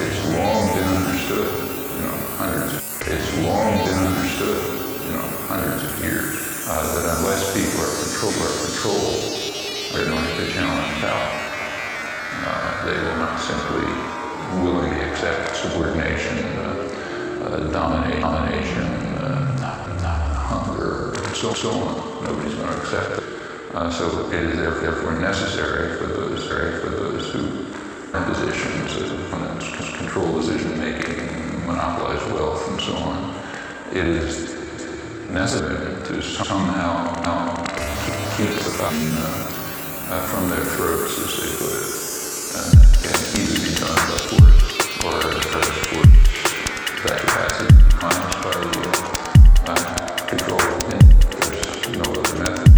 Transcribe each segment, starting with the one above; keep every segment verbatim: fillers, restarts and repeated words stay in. It's long been understood, you know, hundreds of it's long been understood, you know, hundreds of years, uh, that unless people are controlled by control, they're going to challenge power. Uh, they will not simply willingly accept subordination, uh, uh, dominate, domination, uh, not, not hunger, and so, so on. Nobody's going to accept it. Uh, so it is therefore necessary for those, for those who are in positions of control decision-making, monopolize wealth, and so on. It is necessary to somehow keep the button uh, uh, from their throats, as they put it. Uh, can either be done by force or by force. That capacity declines by the will, uh, control within. There's no other method.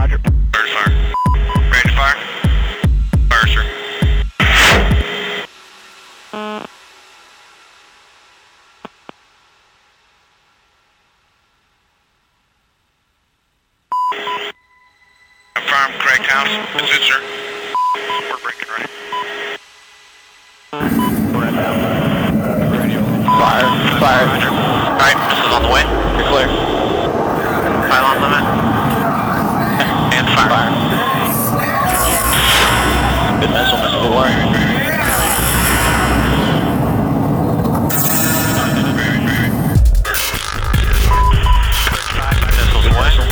Roger. Bird fire. Ready to fire? Fire, sir. Confirm, correct house. Position, sir. We're breaking right. Fire. Fire. Alright, this is on the way. You're clear. Pylon limit. And fire. Fire. Good missile, missile alert. Five missiles away. Okay,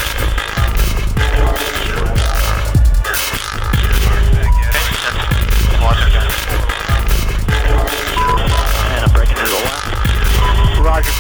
and I'm breaking to the left. Roger.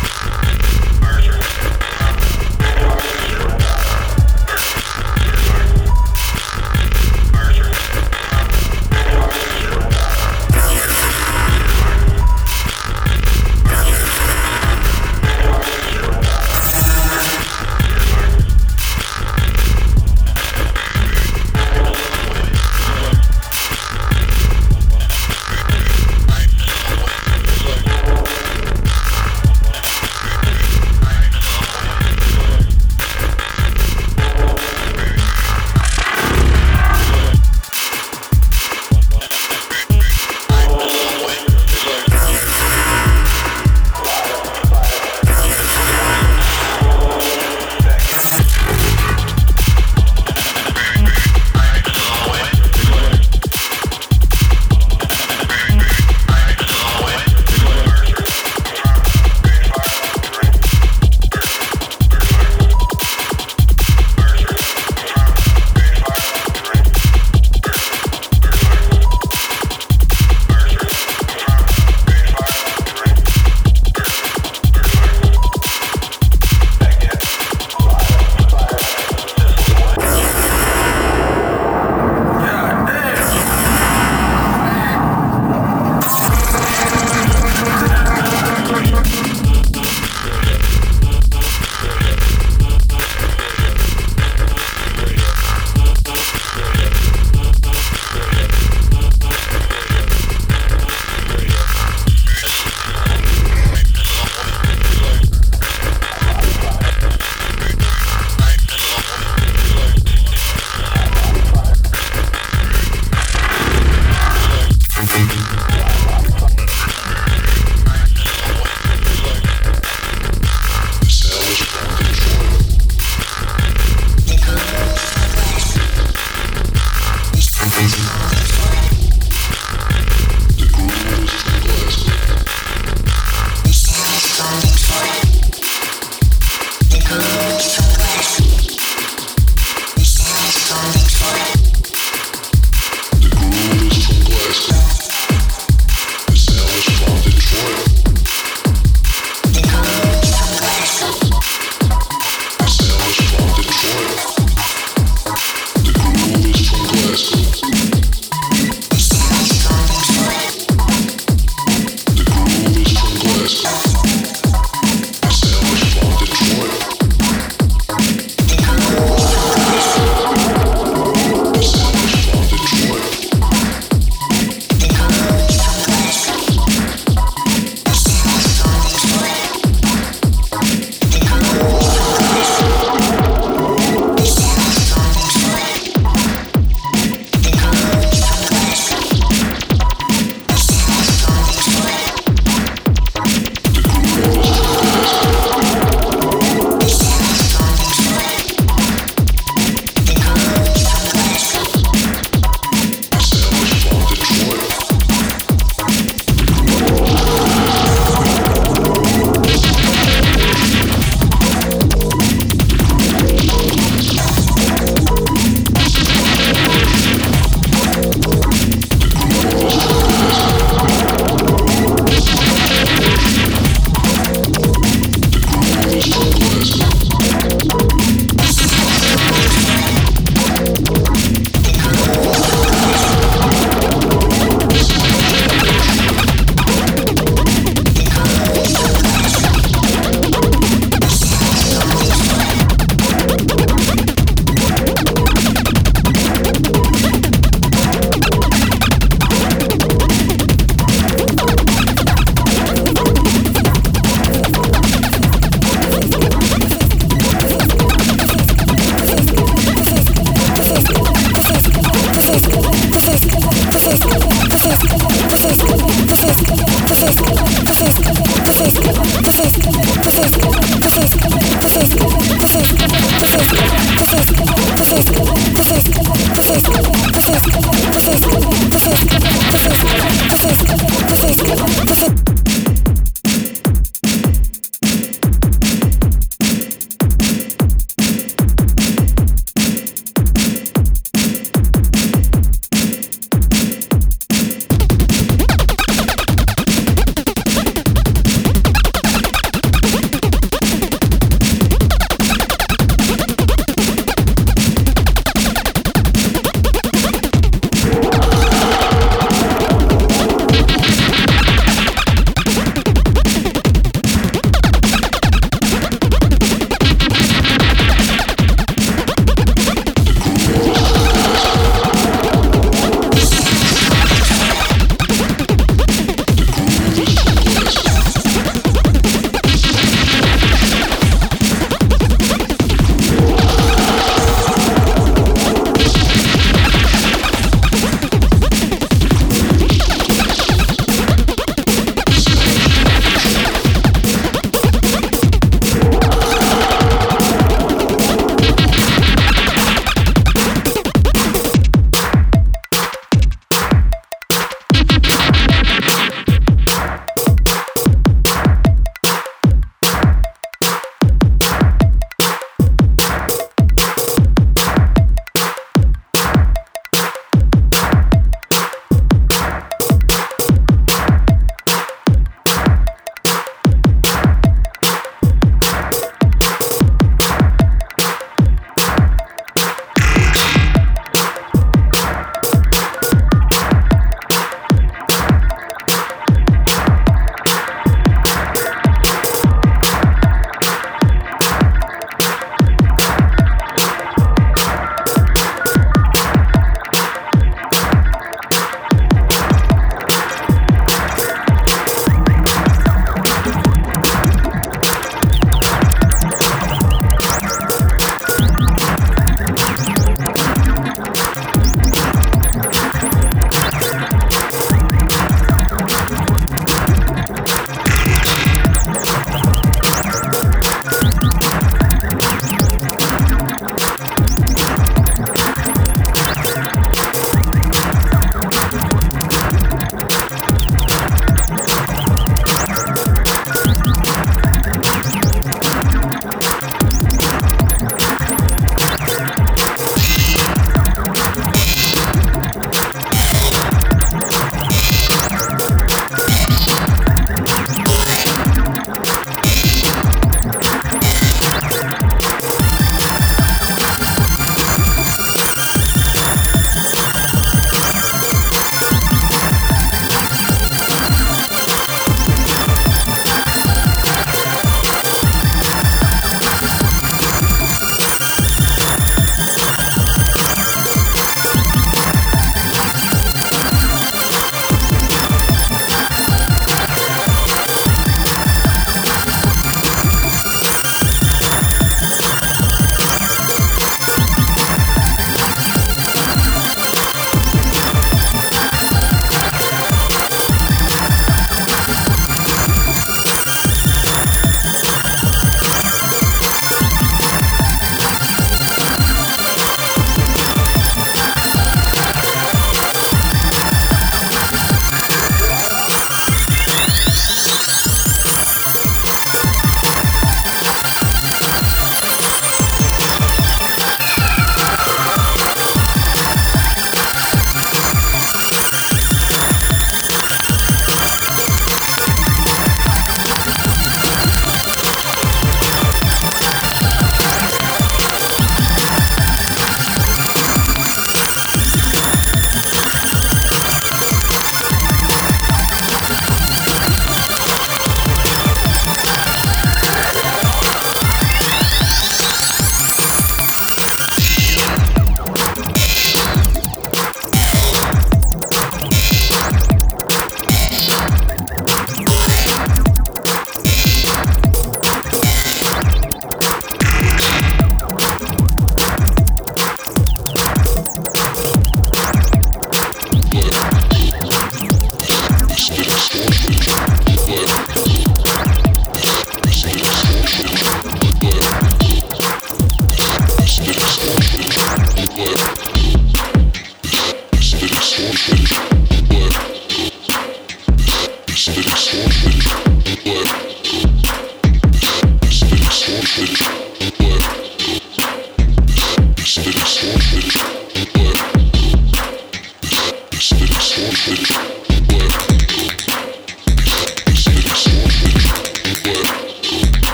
We'll be right back.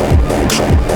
Thank you.